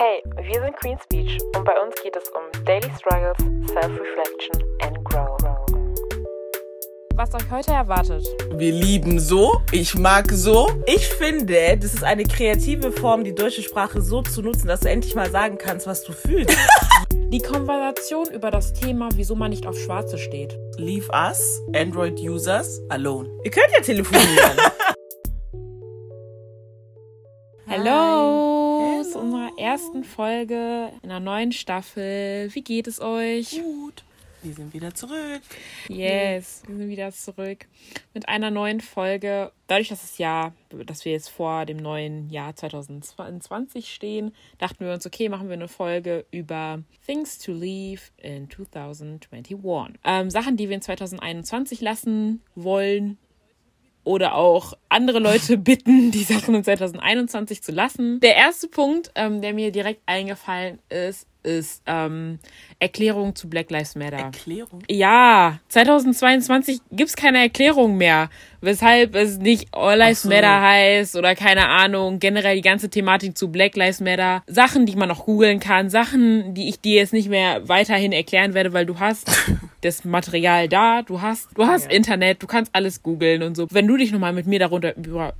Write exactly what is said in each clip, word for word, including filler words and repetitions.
Hey, wir sind Queen Speech und bei uns geht es um Daily Struggles, Self-Reflection and Growth. Was euch heute erwartet. Wir lieben so, ich mag so. Ich finde, das ist eine kreative Form, die deutsche Sprache so zu nutzen, dass du endlich mal sagen kannst, was du fühlst. Die Konversation über das Thema, wieso man nicht auf Schwarze steht. Leave us, Android-Users, alone. Ihr könnt ja telefonieren. Hallo. Zu unserer ersten Folge in einer neuen Staffel. Wie geht es euch? Gut. Wir sind wieder zurück. Yes, wir sind wieder zurück mit einer neuen Folge. Dadurch, dass das Jahr, dass wir jetzt vor dem neuen Jahr zwanzig zweiundzwanzig stehen, dachten wir uns, okay, machen wir eine Folge über Things to Leave in zwanzig einundzwanzig. Ähm, Sachen, die wir in zwanzig einundzwanzig lassen wollen. Oder auch andere Leute bitten, die Sachen in zwanzig einundzwanzig zu lassen. Der erste Punkt, ähm, der mir direkt eingefallen ist, ist ähm, Erklärung zu Black Lives Matter. Erklärung? Ja, zwanzig zweiundzwanzig gibt es keine Erklärung mehr. Weshalb es nicht All Lives so. Matter heißt oder keine Ahnung. Generell die ganze Thematik zu Black Lives Matter. Sachen, die man noch googeln kann. Sachen, die ich dir jetzt nicht mehr weiterhin erklären werde, weil du hast... das Material da, du hast du hast ja. Internet, du kannst alles googeln und so. Wenn du dich nochmal mit mir darunter, über,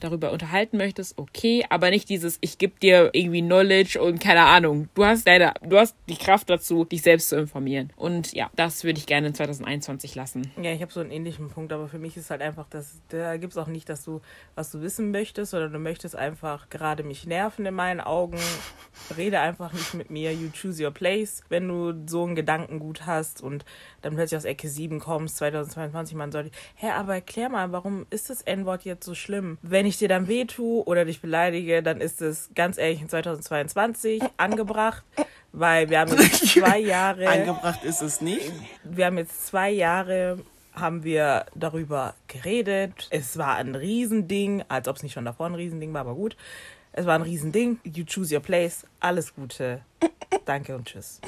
darüber unterhalten möchtest, okay, aber nicht dieses, ich gebe dir irgendwie Knowledge und keine Ahnung. Du hast deine, du hast die Kraft dazu, dich selbst zu informieren. Und ja, das würde ich gerne in zwanzig einundzwanzig lassen. Ja, ich habe so einen ähnlichen Punkt, aber für mich ist halt einfach, dass da gibt es auch nicht, dass du, was du wissen möchtest, sondern du möchtest einfach gerade mich nerven in meinen Augen. Rede einfach nicht mit mir, you choose your place, wenn du so einen Gedankengut hast und dann plötzlich aus Ecke sieben kommst, zwanzig zweiundzwanzig, man sollte, hä, aber erklär mal, warum ist das N-Wort jetzt so schlimm? Wenn ich dir dann weh tue oder dich beleidige, dann ist es ganz ehrlich in zwanzig zweiundzwanzig angebracht, weil wir haben jetzt zwei Jahre... Angebracht ist es nicht. Wir haben jetzt zwei Jahre... haben wir darüber geredet. Es war ein Riesending, als ob es nicht schon davor ein Riesending war, aber gut. Es war ein Riesending. You choose your place. Alles Gute. Danke und tschüss.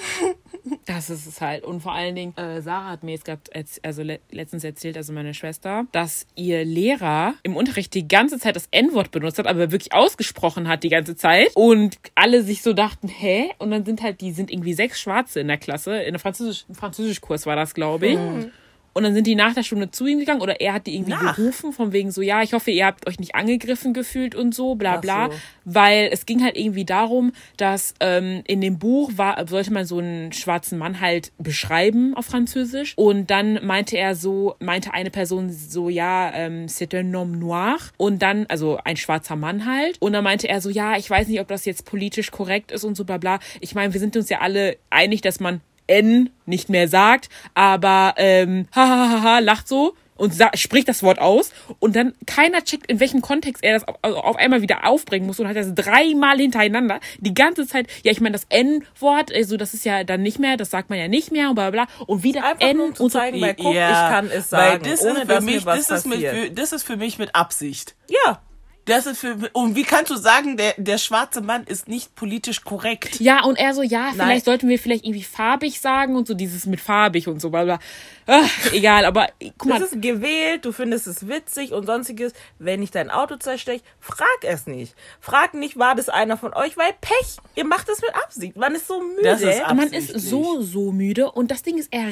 Das ist es halt. Und vor allen Dingen, äh, Sarah hat mir jetzt gehabt, also le- letztens erzählt, also meine Schwester, dass ihr Lehrer im Unterricht die ganze Zeit das N-Wort benutzt hat, aber wirklich ausgesprochen hat die ganze Zeit. Und alle sich so dachten, hä? Und dann sind halt, die sind irgendwie sechs Schwarze in der Klasse. In einem Französisch- Französischkurs war das, glaube ich. Mhm. Und dann sind die nach der Stunde zu ihm gegangen oder er hat die irgendwie nach. gerufen von wegen so, ja, ich hoffe, ihr habt euch nicht angegriffen gefühlt und so, bla bla. So. Weil es ging halt irgendwie darum, dass ähm, in dem Buch war sollte man so einen schwarzen Mann halt beschreiben auf Französisch. Und dann meinte er so, meinte eine Person so, ja, ähm, c'est un homme noir. Und dann, also ein schwarzer Mann halt. Und dann meinte er so, ja, ich weiß nicht, ob das jetzt politisch korrekt ist und so, bla bla. Ich meine, wir sind uns ja alle einig, dass man N nicht mehr sagt, aber ähm, hahaha, lacht so und sa- spricht das Wort aus und dann keiner checkt, in welchem Kontext er das auf, also auf einmal wieder aufbringen muss und hat das dreimal hintereinander die ganze Zeit, ja ich meine das N-Wort, also das ist ja dann nicht mehr, das sagt man ja nicht mehr und bla bla und wieder einfach N nur, um zu zeigen, weil guck, ja, ich kann es sagen, weil das ohne ist für mich, das ist mit, für, das ist für mich mit Absicht. Ja. Das ist für, und wie kannst du sagen, der, der schwarze Mann ist nicht politisch korrekt? Ja, und er so, ja, vielleicht Nein. sollten wir vielleicht irgendwie farbig sagen und so dieses mit farbig und so, bla, bla. Ach, egal, aber guck mal. Das ist gewählt, du findest es witzig und sonstiges. Wenn ich dein Auto zerstech, frag es nicht. Frag nicht, war das einer von euch, weil Pech. Ihr macht das mit Absicht. Man ist so müde. Das ist Man ist so, so müde und das Ding ist, er...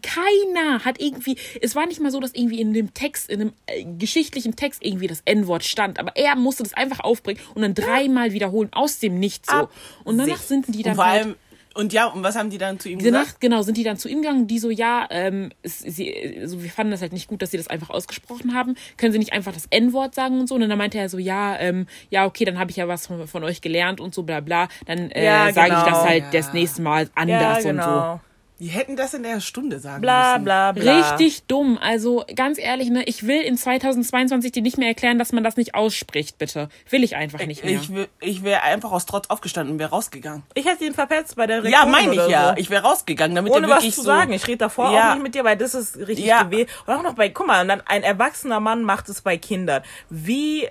Keiner hat irgendwie, es war nicht mal so, dass irgendwie in dem Text, in dem äh, geschichtlichen Text irgendwie das N-Wort stand, aber er musste das einfach aufbringen und dann dreimal wiederholen, aus dem Nichts so. Und danach sind die dann halt... Und ja, und was haben die dann zu ihm gesagt? Nacht, genau, sind die dann zu ihm gegangen, die so, ja, ähm, es, sie, also wir fanden das halt nicht gut, dass sie das einfach ausgesprochen haben. Können sie nicht einfach das N-Wort sagen und so? Und dann meinte er so, ja, ähm, ja, okay, dann habe ich ja was von, von euch gelernt und so, bla bla. Dann äh, ja, sage genau. ich das halt ja. das nächste Mal anders ja, genau. und so. Die hätten das in der Stunde sagen bla, müssen. Bla, bla. Richtig dumm. Also ganz ehrlich, ne, ich will in zwanzig zweiundzwanzig dir nicht mehr erklären, dass man das nicht ausspricht, bitte. Will ich einfach nicht mehr. Ich, ich, ich wäre einfach aus Trotz aufgestanden und wäre rausgegangen. Ich hätte ihn verpetzt bei der Rekord. Ja, meine ich oder ja. So. Ich wäre rausgegangen, damit ohne der wirklich was zu so sagen. Ich rede davor ja. auch nicht mit dir, weil das ist richtig ja. gewählt. Und auch noch bei, guck mal, und dann ein erwachsener Mann macht es bei Kindern. Wie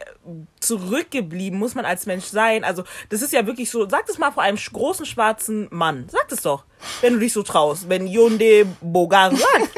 zurückgeblieben muss man als Mensch sein? Also das ist ja wirklich so, sag das mal vor einem großen schwarzen Mann. Sag das doch. Wenn du dich so traust, wenn Yonde Bogan sagt,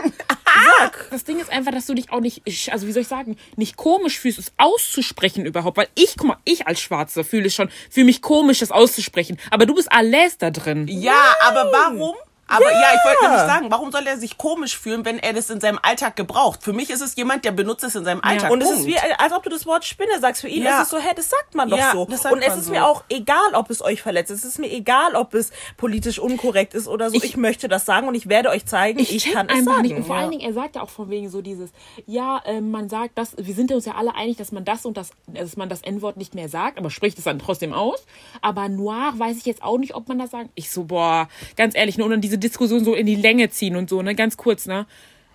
Tag. Das Ding ist einfach, dass du dich auch nicht, also wie soll ich sagen, nicht komisch fühlst, es auszusprechen überhaupt. Weil ich, guck mal, ich als Schwarze fühle schon, fühle mich komisch, das auszusprechen. Aber du bist alles da drin. Ja, Nein. aber warum? Aber ja, ja ich wollte nämlich sagen, warum soll er sich komisch fühlen, wenn er das in seinem Alltag gebraucht? Für mich ist es jemand, der benutzt es in seinem Alltag. Ja. Und es ist wie, als ob du das Wort Spinne sagst. Für ihn ja. ist es so, hä, das sagt man doch ja, so. Und es ist so. Mir auch egal, ob es euch verletzt. Es ist mir egal, ob es politisch unkorrekt ist oder so. Ich, ich möchte das sagen und ich werde euch zeigen, ich, ich kann es sagen. Nicht. Und vor ja. allen Dingen, er sagt ja auch von wegen so dieses, ja, äh, man sagt das, wir sind uns ja alle einig, dass man das und das, dass man das N-Wort nicht mehr sagt, aber spricht es dann trotzdem aus. Aber noir weiß ich jetzt auch nicht, ob man das sagt. Ich so, boah, ganz ehrlich, nur dann diese Diskussion so in die Länge ziehen und so, ne, ganz kurz, ne,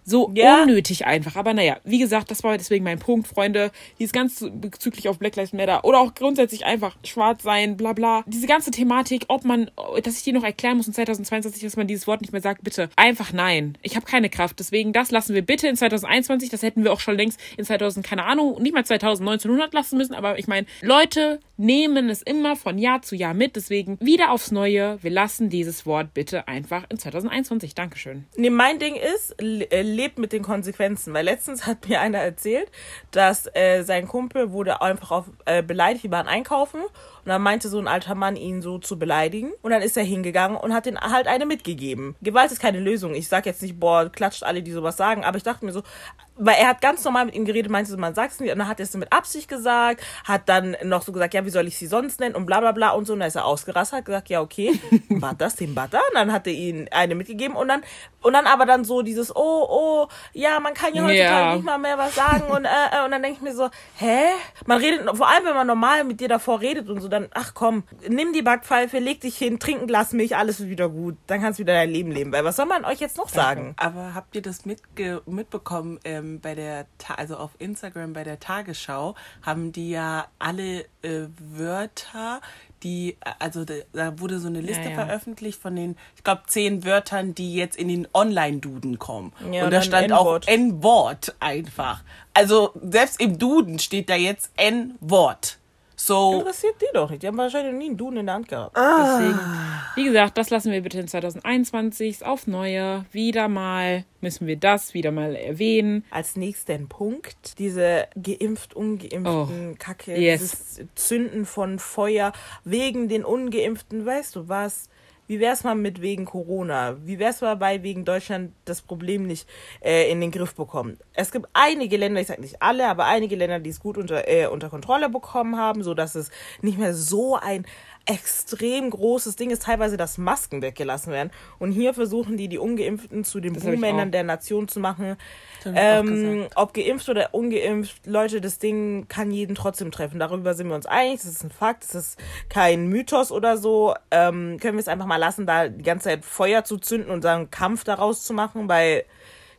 so ja. unnötig einfach, aber naja, wie gesagt, das war deswegen mein Punkt, Freunde, dieses ganze bezüglich auf Black Lives Matter oder auch grundsätzlich einfach schwarz sein, bla bla, diese ganze Thematik, ob man, dass ich dir noch erklären muss in zweitausendzweiundzwanzig, dass man dieses Wort nicht mehr sagt, bitte, einfach nein, ich habe keine Kraft, deswegen das lassen wir bitte in zweitausendeinundzwanzig, das hätten wir auch schon längst in zweitausend, keine Ahnung, nicht mal zweitausend, neunzehnhundert lassen müssen, aber ich meine, Leute nehmen es immer von Jahr zu Jahr mit, deswegen wieder aufs Neue, wir lassen dieses Wort bitte einfach in zweitausendeinundzwanzig, Dankeschön. Nee, mein Ding ist, lebt mit den Konsequenzen, weil letztens hat mir einer erzählt, dass äh, sein Kumpel wurde einfach auf, äh, beleidigt, die waren einkaufen und dann meinte so ein alter Mann, ihn so zu beleidigen und dann ist er hingegangen und hat den halt eine mitgegeben. Gewalt ist keine Lösung, ich sag jetzt nicht, boah, klatscht alle, die sowas sagen, aber ich dachte mir so, weil er hat ganz normal mit ihm geredet, meinte so, man sagt es nicht und dann hat er es mit Absicht gesagt, hat dann noch so gesagt, ja, wie soll ich sie sonst nennen und bla bla bla und so und dann ist er ausgerastet, hat gesagt, ja, okay, Butters, den Butter und dann hat er ihn eine mitgegeben und dann, und dann aber dann so dieses, oh, oh, Oh, ja, man kann ja heutzutage yeah. nicht mal mehr was sagen und, äh, und dann denke ich mir so, hä? Man redet, vor allem wenn man normal mit dir davor redet und so, dann, ach komm, nimm die Backpfeife, leg dich hin, trink ein Glas Milch, alles ist wieder gut, dann kannst du wieder dein Leben leben, weil was soll man euch jetzt noch sagen? Aber habt ihr das mitge- mitbekommen, ähm, bei der, Ta- also auf Instagram bei der Tagesschau haben die ja alle äh, Wörter, die, also da wurde so eine Liste ja, ja. veröffentlicht von den, ich glaube, zehn Wörtern, die jetzt in den Online-Duden kommen. Ja, und da stand N-Wort. Auch N-Wort einfach. Also selbst im Duden steht da jetzt N-Wort. So. Interessiert die doch nicht. Die haben wahrscheinlich noch nie einen Duden in der Hand gehabt. Ah. Deswegen, wie gesagt, das lassen wir bitte in zweitausendeinundzwanzig auf neue. Wieder mal müssen wir das wieder mal erwähnen. Als nächsten Punkt diese geimpft, ungeimpften oh. Kacke. Yes. Dieses Zünden von Feuer wegen den Ungeimpften. Weißt du was? Wie wär's mal mit wegen Corona? Wie wär's mal bei wegen Deutschland das Problem nicht äh, in den Griff bekommen? Es gibt einige Länder, ich sag nicht alle, aber einige Länder, die es gut unter äh, unter Kontrolle bekommen haben, so dass es nicht mehr so ein extrem großes Ding ist, teilweise, dass Masken weggelassen werden. Und hier versuchen die, die Ungeimpften zu den Buhmännern der Nation zu machen. Ähm, ob geimpft oder ungeimpft, Leute, das Ding kann jeden trotzdem treffen. Darüber sind wir uns einig. Das ist ein Fakt. Das ist kein Mythos oder so. Ähm, können wir es einfach mal lassen, da die ganze Zeit Feuer zu zünden und einen Kampf daraus zu machen, weil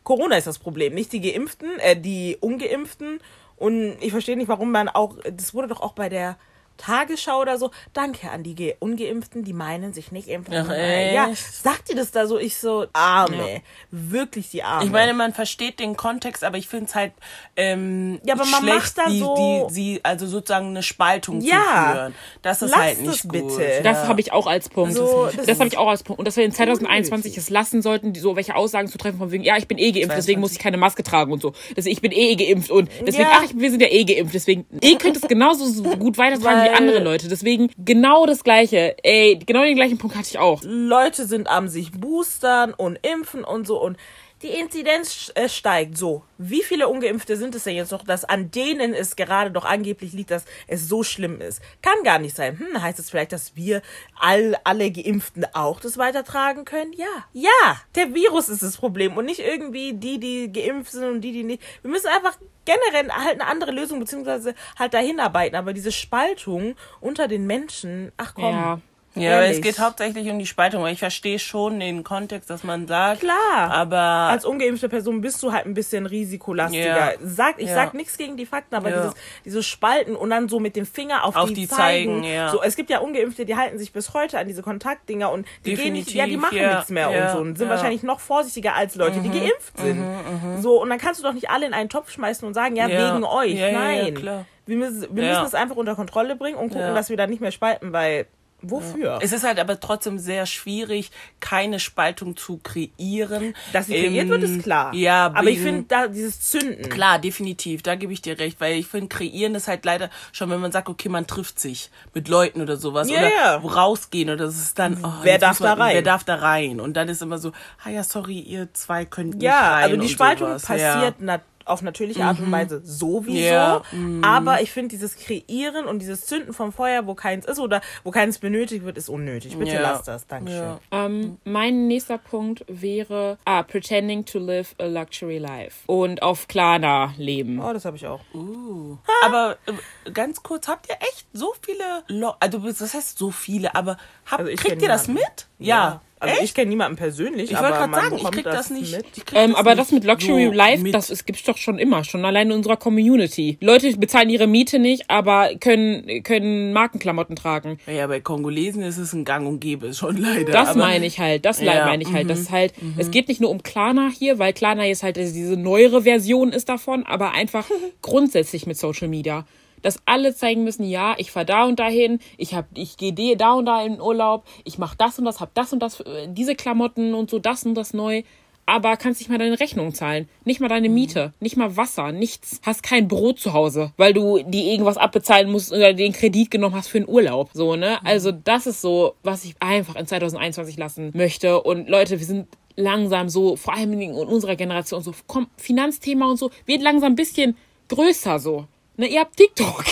Corona ist das Problem. Nicht die Geimpften, äh, die Ungeimpften. Und ich verstehe nicht, warum man auch, das wurde doch auch bei der Tagesschau oder so, danke an die Ge- Ungeimpften, die meinen sich nicht impfen. Ach, ja, sagt ihr das da so? Ich so, Arme. Ja. Wirklich die Arme. Ich meine, man versteht den Kontext, aber ich finde es halt ähm, ja, aber man schlecht, macht da die, so die, die, also sozusagen eine Spaltung ja. zu führen. Das ist Lass halt nicht das gut. Bitte. Das ja. habe ich auch als Punkt. So, das das habe ich auch als Punkt. Und dass wir in zweitausendeinundzwanzig es lassen sollten, so welche Aussagen zu treffen von wegen, ja, ich bin eh geimpft, deswegen muss ich keine Maske tragen und so. Deswegen, ich bin eh geimpft und deswegen, ja. ach, ich, wir sind ja eh geimpft, deswegen, ihr könnt es genauso gut weitertragen wie andere Leute. Deswegen genau das Gleiche. Ey, genau den gleichen Punkt hatte ich auch. Leute sind am sich boostern und impfen und so und die Inzidenz steigt so. Wie viele Ungeimpfte sind es denn jetzt noch, dass an denen es gerade doch angeblich liegt, dass es so schlimm ist? Kann gar nicht sein. Hm, heißt es vielleicht, dass wir all, alle Geimpften auch das weitertragen können? Ja. Ja, der Virus ist das Problem und nicht irgendwie die, die geimpft sind und die, die nicht. Wir müssen einfach generell halt eine andere Lösung beziehungsweise halt dahin arbeiten. Aber diese Spaltung unter den Menschen, ach komm. Ja. Ja, aber es geht hauptsächlich um die Spaltung. Ich verstehe schon den Kontext, dass man sagt. Klar, aber als ungeimpfte Person bist du halt ein bisschen risikolastiger. Ja. Sag, ich ja. sag nichts gegen die Fakten, aber ja. dieses, dieses Spalten und dann so mit dem Finger auf, auf die, die zeigen. zeigen ja. So, es gibt ja Ungeimpfte, die halten sich bis heute an diese Kontaktdinger und die Definitiv, gehen nicht, ja, die machen ja. nichts mehr ja. und so und sind ja. wahrscheinlich noch vorsichtiger als Leute, mhm. die geimpft sind. Mhm, mhm. So, und dann kannst du doch nicht alle in einen Topf schmeißen und sagen, ja, ja. wegen euch. Ja, nein. Ja, ja, klar. Wir müssen, wir ja. müssen es einfach unter Kontrolle bringen und gucken, ja. dass wir da nicht mehr spalten, weil Wofür? Ja. Es ist halt aber trotzdem sehr schwierig, keine Spaltung zu kreieren. Dass sie kreiert ähm, wird, ist klar. Ja, aber ich finde da dieses Zünden. Klar, definitiv, da gebe ich dir recht, weil ich finde, kreieren ist halt leider schon, wenn man sagt, okay, man trifft sich mit Leuten oder sowas yeah, oder yeah. rausgehen oder das ist dann, oh, wer darf man, da rein? Wer darf da rein? Und dann ist immer so, ah ja, sorry, ihr zwei könnt nicht ja, rein. Ja, also die Spaltung sowas. passiert ja. natürlich. auf natürliche Art und Weise sowieso. Yeah. Mm. Aber ich finde, dieses Kreieren und dieses Zünden vom Feuer, wo keins ist oder wo keins benötigt wird, ist unnötig. Bitte yeah. lass das. Dankeschön. Yeah. Ähm, mein nächster Punkt wäre ah, pretending to live a luxury life und auf Klarna leben. Oh, das habe ich auch. Uh. Aber äh, ganz kurz, habt ihr echt so viele, Lo- also das heißt so viele, aber habt, also kriegt ihr das mit? Ja. ja. Also echt? Ich kenne niemanden persönlich, ich aber man sagen, bekommt ich krieg das nicht mit. Ich krieg ähm, das aber nicht. Das mit Luxury so Life, mit. das es gibt's doch schon immer, schon allein in unserer Community. Leute bezahlen ihre Miete nicht, aber können können Markenklamotten tragen. Ja, bei Kongolesen ist es ein Gang und Gäbe schon leider. Das meine ich halt, das ja, meine ich halt. Mhm, das ist halt, mhm. es geht nicht nur um Klarna hier, weil Klarna jetzt halt diese neuere Version ist davon, aber einfach grundsätzlich mit Social Media. Dass alle zeigen müssen, ja, ich fahre da und dahin, ich hab, ich gehe da und da in Urlaub, ich mache das und das, habe das und das, diese Klamotten und so, das und das neu. Aber kannst nicht mal deine Rechnung zahlen, nicht mal deine Miete, nicht mal Wasser, nichts. Hast kein Brot zu Hause, weil du die irgendwas abbezahlen musst oder den Kredit genommen hast für den Urlaub. So, ne? Also das ist so, was ich einfach in zwanzig einundzwanzig lassen möchte. Und Leute, wir sind langsam so, vor allem in unserer Generation so, komm, Finanzthema und so, wird langsam ein bisschen größer so. Na, ihr habt TikTok.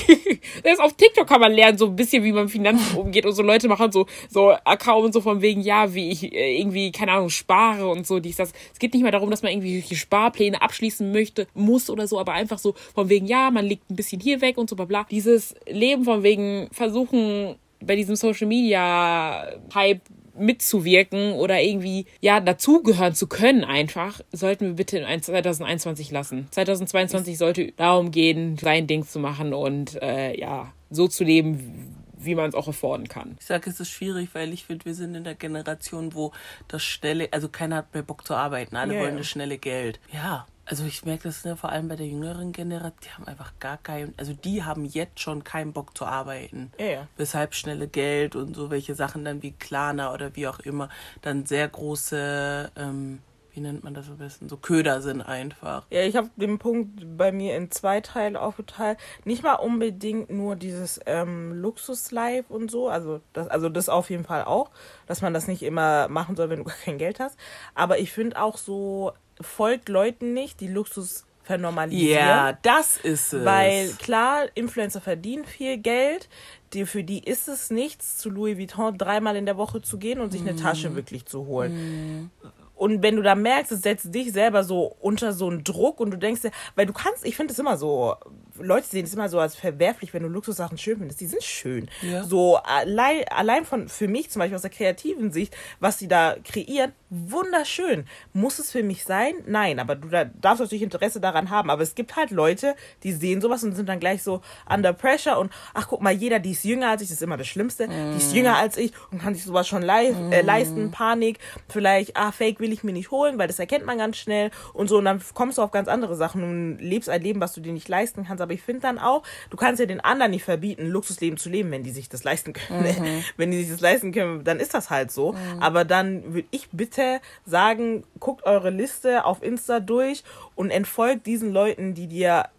Selbst auf TikTok kann man lernen, so ein bisschen, wie man mit Finanzen umgeht. Und so Leute machen so, so Accounts so von wegen, ja, wie ich irgendwie, keine Ahnung, spare und so. Dies, das. Es geht nicht mehr darum, dass man irgendwie Sparpläne abschließen möchte, muss oder so, aber einfach so von wegen, ja, man legt ein bisschen hier weg und so, bla, bla. Dieses Leben von wegen versuchen, bei diesem Social Media Hype mitzuwirken oder irgendwie, ja, dazugehören zu können einfach, sollten wir bitte in zwanzig einundzwanzig lassen. zwanzig zweiundzwanzig sollte darum gehen, sein Ding zu machen und, äh, ja, so zu leben, wie man es auch erfordern kann. Ich sage, es ist schwierig, weil ich finde, wir sind in der Generation, wo das schnelle, also keiner hat mehr Bock zu arbeiten, alle yeah. wollen das schnelle Geld. Ja. Also ich merke das ja vor allem bei der jüngeren Generation, die haben einfach gar keinen, also die haben jetzt schon keinen Bock zu arbeiten. Ja, ja. Weshalb schnelle Geld und so welche Sachen dann wie Klarna oder wie auch immer dann sehr große, ähm, wie nennt man das am besten, so Köder sind einfach. Ja, ich habe den Punkt bei mir in zwei Teile aufgeteilt. Nicht mal unbedingt nur dieses ähm, Luxus-Life und so, also das, also das auf jeden Fall auch, dass man das nicht immer machen soll, wenn du gar kein Geld hast. Aber ich finde auch so, folgt Leuten nicht, die Luxus vernormalisieren. Ja, yeah, das ist es. Weil klar, Influencer verdienen viel Geld, die, für die ist es nichts, zu Louis Vuitton dreimal in der Woche zu gehen und sich mm. eine Tasche wirklich zu holen. Mm. Und wenn du da merkst, es setzt dich selber so unter so einen Druck und du denkst dir, weil du kannst, ich finde es immer so, Leute sehen es immer so als verwerflich, wenn du Luxussachen schön findest, die sind schön. Ja. So allein, allein von, für mich zum Beispiel aus der kreativen Sicht, was sie da kreieren, wunderschön. Muss es für mich sein? Nein, aber du da darfst natürlich Interesse daran haben, aber es gibt halt Leute, die sehen sowas und sind dann gleich so under pressure und ach guck mal, jeder, die ist jünger als ich, das ist immer das Schlimmste, mm. die ist jünger als ich und kann sich sowas schon le- mm. äh, leisten, Panik, vielleicht, ah, Fake will ich mir nicht holen, weil das erkennt man ganz schnell und so und dann kommst du auf ganz andere Sachen und lebst ein Leben, was du dir nicht leisten kannst, aber ich finde dann auch, du kannst ja den anderen nicht verbieten, Luxusleben zu leben, wenn die sich das leisten können. Mhm. Wenn die sich das leisten können, dann ist das halt so, mhm. aber dann würde ich bitte sagen, guckt eure Liste auf Insta durch und entfolgt diesen Leuten, die dir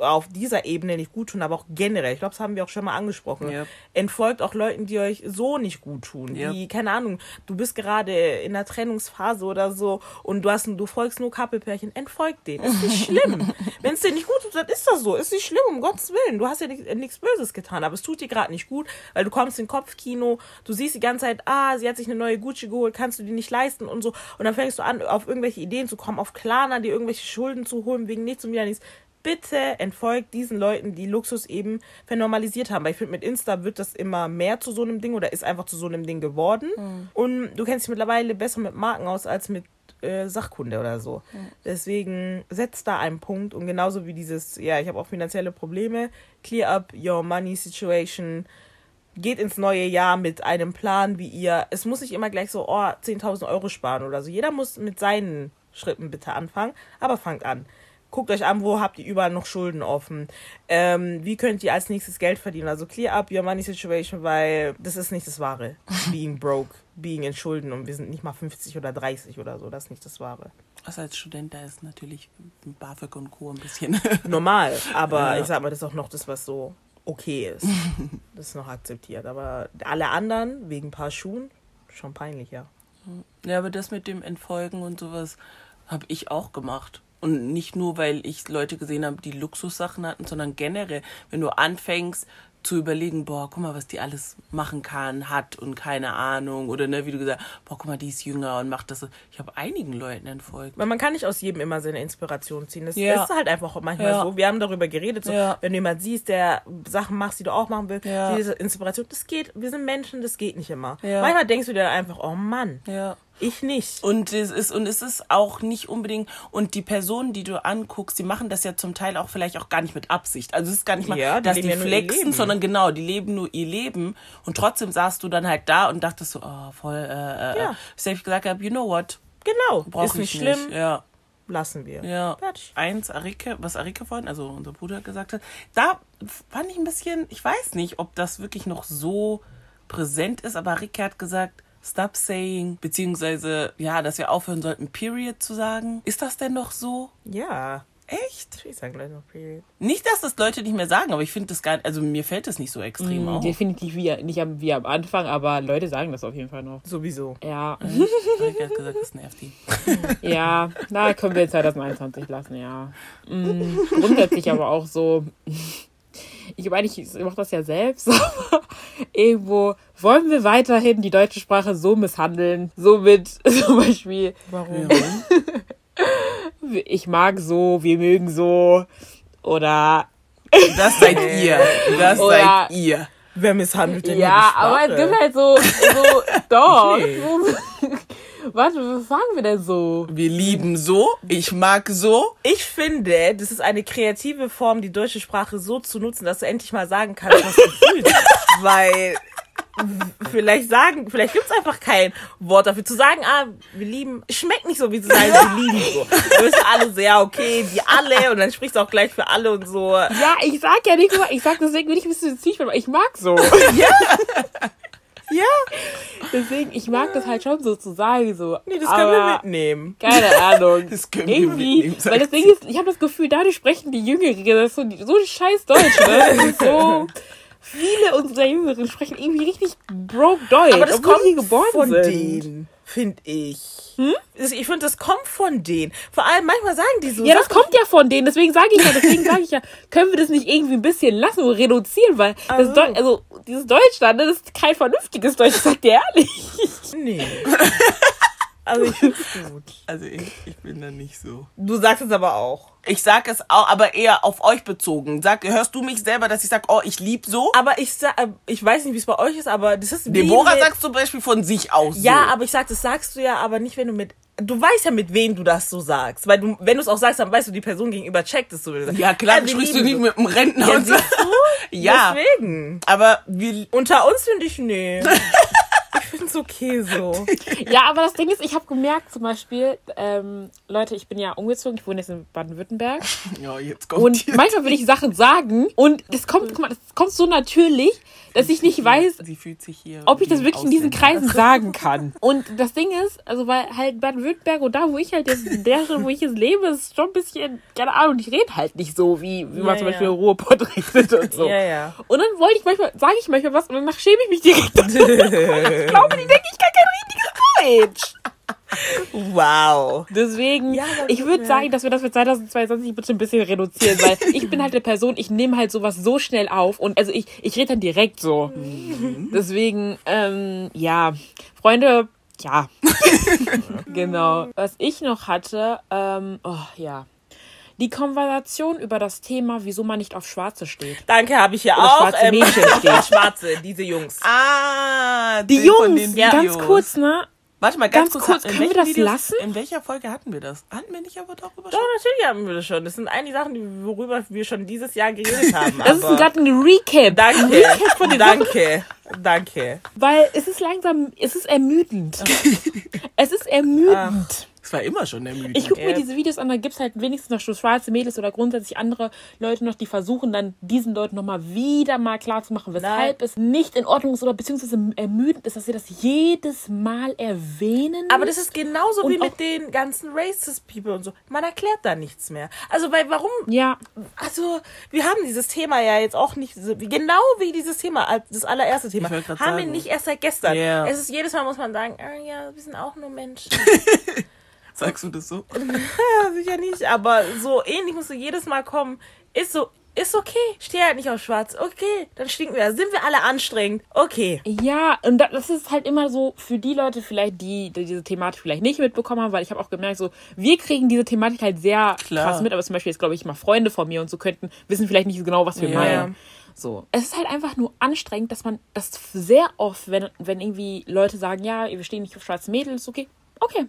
auf dieser Ebene nicht gut tun, aber auch generell. Ich glaube, das haben wir auch schon mal angesprochen. Yep. Entfolgt auch Leuten, die euch so nicht gut tun. Yep. Die, keine Ahnung, du bist gerade in einer Trennungsphase oder so und du hast, du folgst nur Kappelpärchen. Entfolgt denen. Ist nicht schlimm. Wenn es dir nicht gut tut, dann ist das so. Ist nicht schlimm, um Gottes Willen. Du hast ja nichts Böses getan, aber es tut dir gerade nicht gut, weil du kommst in Kopfkino, du siehst die ganze Zeit, ah, sie hat sich eine neue Gucci geholt, kannst du die nicht leisten und so. Und dann fängst du an, auf irgendwelche Ideen zu kommen, auf Klarna, dir irgendwelche Schulden zu holen, wegen nichts und wieder nichts. Bitte entfolgt diesen Leuten, die Luxus eben vernormalisiert haben. Weil ich finde, mit Insta wird das immer mehr zu so einem Ding oder ist einfach zu so einem Ding geworden. Mhm. Und du kennst dich mittlerweile besser mit Marken aus als mit äh, Sachkunde oder so. Mhm. Deswegen setzt da einen Punkt. Und genauso wie dieses, ja, ich habe auch finanzielle Probleme, clear up your money situation. Geht ins neue Jahr mit einem Plan, wie ihr, es muss nicht immer gleich so, oh, zehntausend Euro sparen oder so. Jeder muss mit seinen Schritten bitte anfangen, aber fangt an. Guckt euch an, wo habt ihr überall noch Schulden offen? Ähm, wie könnt ihr als nächstes Geld verdienen? Also clear up your money situation, weil das ist nicht das Wahre. Being broke, being in Schulden, und wir sind nicht mal fünfzig oder dreißig oder so, das ist nicht das Wahre. Also als Student, da ist natürlich BAföG und Co. ein bisschen normal, aber ja. Ich sag mal, das ist auch noch das, was so okay ist. Das ist noch akzeptiert, aber alle anderen wegen ein paar Schuhen, schon peinlich, ja. Ja, aber das mit dem Entfolgen und sowas habe ich auch gemacht. Und nicht nur, weil ich Leute gesehen habe, die Luxussachen hatten, sondern generell, wenn du anfängst zu überlegen, boah, guck mal, was die alles machen kann, hat und keine Ahnung. Oder ne, wie du gesagt hast, boah, guck mal, die ist jünger und macht das. Ich habe einigen Leuten entfolgt. Weil man kann nicht aus jedem immer seine Inspiration ziehen. Das ja. ist halt einfach manchmal ja. so. Wir haben darüber geredet, so, ja. wenn du jemanden siehst, der Sachen macht, die du auch machen willst, ja. diese Inspiration, das geht, wir sind Menschen, das geht nicht immer. Ja. Manchmal denkst du dir einfach, oh Mann, ja. ich nicht. Und es ist, und es ist auch nicht unbedingt, und die Personen, die du anguckst, die machen das ja zum Teil auch vielleicht auch gar nicht mit Absicht. Also es ist gar nicht mal, ja, dass die, die flexen, sondern genau, die leben nur ihr Leben, und trotzdem saßt du dann halt da und dachtest so, oh, voll, äh, äh, ja. selbst gesagt habe, you know what? Genau, brauch ist nicht schlimm. Nicht. Ja. Lassen wir. Ja. Fertig. Eins, Arike, was Arike vorhin, also unser Bruder gesagt hat, da fand ich ein bisschen, ich weiß nicht, ob das wirklich noch so präsent ist, aber Arike hat gesagt, stop saying, beziehungsweise, ja, dass wir aufhören sollten, period zu sagen. Ist das denn noch so? Ja. Echt? Ich sage gleich noch period. Nicht, dass das Leute nicht mehr sagen, aber ich finde das gar nicht, also mir fällt das nicht so extrem mm, auf. Definitiv wie, nicht wie am Anfang, aber Leute sagen das auf jeden Fall noch. Sowieso. Ja. Ich habe gesagt, das nervt die. Ja, na, können wir jetzt zwanzig einundzwanzig lassen, ja. Mm, grundsätzlich aber auch so... Ich meine, ich mache das ja selbst, aber irgendwo wollen wir weiterhin die deutsche Sprache so misshandeln. So mit zum Beispiel... Warum? Ich mag so, wir mögen so. Oder... Das seid ihr. Das oder, seid ihr. Wer misshandelt denn ja, die Sprache? Ja, aber es gibt halt so... so doch. Okay. Was, was sagen wir denn so? Wir lieben so, ich mag so. Ich finde, das ist eine kreative Form, die deutsche Sprache so zu nutzen, dass du endlich mal sagen kannst, was du fühlst. Weil vielleicht sagen, vielleicht gibt's einfach kein Wort dafür zu sagen, ah, wir lieben, schmeckt nicht so, wie zu sagen, wir lieben so. Wir wissen alle so, ja, okay, die alle, und dann sprichst du auch gleich für alle und so. Ja, ich sag ja nicht, ich sag deswegen will ich ein bisschen zielführend, aber ich mag so. Ja. Ja, deswegen, ich mag das halt schon so zu sagen. So. Nee, das können wir mitnehmen. Keine Ahnung. Das können irgendwie, wir mitnehmen. Weil das Ding ist, ich habe das Gefühl, dadurch sprechen die Jüngeren, das ist so, so ein scheiß Deutsch, ne? Das ist so... Viele unserer Jüngeren sprechen irgendwie richtig broke Deutsch. Aber das kommt geboren von sind. denen, finde ich. Hm? Ich finde, das kommt von denen. Vor allem manchmal sagen die so. Ja, das kommt ja von denen. Deswegen sage ich ja, deswegen sage ich ja, können wir das nicht irgendwie ein bisschen lassen und reduzieren, weil also. Das Deu- also dieses Deutschland, das ist kein vernünftiges Deutsch. Ich sag dir ehrlich. Nee. Also ich finde es gut. Also ich, ich bin da nicht so. Du sagst es aber auch. Ich sag es auch, aber eher auf euch bezogen. Sag, hörst du mich selber, dass ich sag, oh, ich lieb so? Aber ich sag, ich weiß nicht, wie es bei euch ist, aber das ist... Deborah sagt zum Beispiel von sich aus so. Ja, aber ich sag, das sagst du ja, aber nicht, wenn du mit... Du weißt ja, mit wem du das so sagst. Weil du, wenn du es auch sagst, dann weißt du, die Person gegenüber checkt es so. Ja, klar, ja, sprichst du nicht so. Mit einem Rentner ja, und so. Ja, deswegen. Aber wir... Unter uns finde ich, nee. Ich finde es okay so. Ja, aber das Ding ist, ich habe gemerkt zum Beispiel, ähm, Leute, ich bin ja umgezogen, ich wohne jetzt in Baden-Württemberg. Ja, jetzt kommt Und jetzt. Manchmal will ich Sachen sagen und das kommt, guck mal, das kommt so natürlich, dass ich nicht weiß, sie fühlt sich hier ob ich das wirklich in diesen Kreisen sagen kann. Und das Ding ist, also weil halt Baden-Württemberg und da, wo ich halt jetzt, der wo ich jetzt lebe, ist schon ein bisschen, keine Ahnung, ich rede halt nicht so, wie, wie ja, man zum ja. Beispiel in Ruhrpott redet und so. Ja, ja. Und dann wollte ich manchmal, sage ich manchmal was und danach schäme ich mich direkt. Ich glaube, die denken, ich kann kein richtiges Deutsch. Wow. Deswegen, ja, ich würde sagen, dass wir das für zwanzig zweiundzwanzig bitte ein bisschen reduzieren, weil ich bin halt eine Person, ich nehme halt sowas so schnell auf und also ich, ich rede dann direkt so. Mhm. Deswegen, ähm, ja, Freunde, ja. Genau. Was ich noch hatte, ähm, oh ja. Die Konversation über das Thema, wieso man nicht auf Schwarze steht. Danke, habe ich ja auch. Schwarze ähm, Mädchen steht. Schwarze, diese Jungs. Ah, die Jungs. Ja. Ganz kurz, ne? Warte mal, ganz, ganz kurz, kurz können wir das Videos, lassen? In welcher Folge hatten wir das? Hatten wir nicht aber darüber schon? Doch, natürlich hatten wir das schon. Das sind einige Sachen, worüber wir schon dieses Jahr geredet haben. Das ist gerade ein Recap. Danke. Ein Recap von den Danke. Danke. Weil es ist langsam, es ist ermüdend. Es ist ermüdend. Ach. Sex war immer schon ermüdend. Ich gucke mir diese Videos an, da gibt es halt wenigstens noch so schwarze Mädels oder grundsätzlich andere Leute noch, die versuchen dann diesen Leuten nochmal wieder mal klarzumachen, weshalb es nicht in Ordnung ist oder beziehungsweise ermüdend ist, dass sie das jedes Mal erwähnen. Aber das ist genauso wie mit den ganzen Racist People und so. Man erklärt da nichts mehr. Also, weil warum? Ja. Also, wir haben dieses Thema ja jetzt auch nicht, genau wie dieses Thema, das allererste Thema, haben sagen. wir nicht erst seit gestern. Yeah. Es ist jedes Mal, muss man sagen, äh, ja, wir sind auch nur Menschen. Sagst du das so? Ja, sicher nicht, aber so ähnlich musst du jedes Mal kommen. Ist so, ist okay, steh halt nicht auf schwarz. Okay, dann stinken wir, sind wir alle anstrengend. Okay. Ja, und das ist halt immer so für die Leute vielleicht, die, die diese Thematik vielleicht nicht mitbekommen haben, weil ich habe auch gemerkt, so, wir kriegen diese Thematik halt sehr Klar. krass mit, aber zum Beispiel jetzt, glaube ich, mal Freunde von mir und so könnten, wissen vielleicht nicht genau, was wir yeah. meinen. So. Es ist halt einfach nur anstrengend, dass man das sehr oft, wenn, wenn irgendwie Leute sagen, ja, wir stehen nicht auf schwarze Mädels, okay, okay.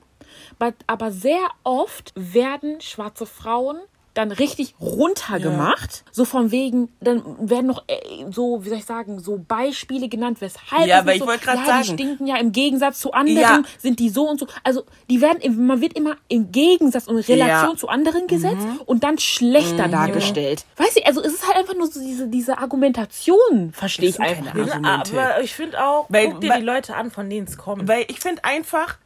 But, aber sehr oft werden schwarze Frauen dann richtig runtergemacht. Ja. So von wegen, dann werden noch so, wie soll ich sagen, so Beispiele genannt, weshalb ja, aber ich so, wollte gerade ja, sagen, die stinken ja im Gegensatz zu anderen, ja. sind die so und so. Also die werden, man wird immer im Gegensatz und in Relation ja. zu anderen gesetzt mhm. und dann schlechter mhm. dargestellt. Weißt du, also es ist halt einfach nur so diese, diese Argumentation, verstehe ich einfach nicht. Aber ich finde auch, weil, guck dir weil, die Leute an, von denen es kommt. Weil ich finde einfach,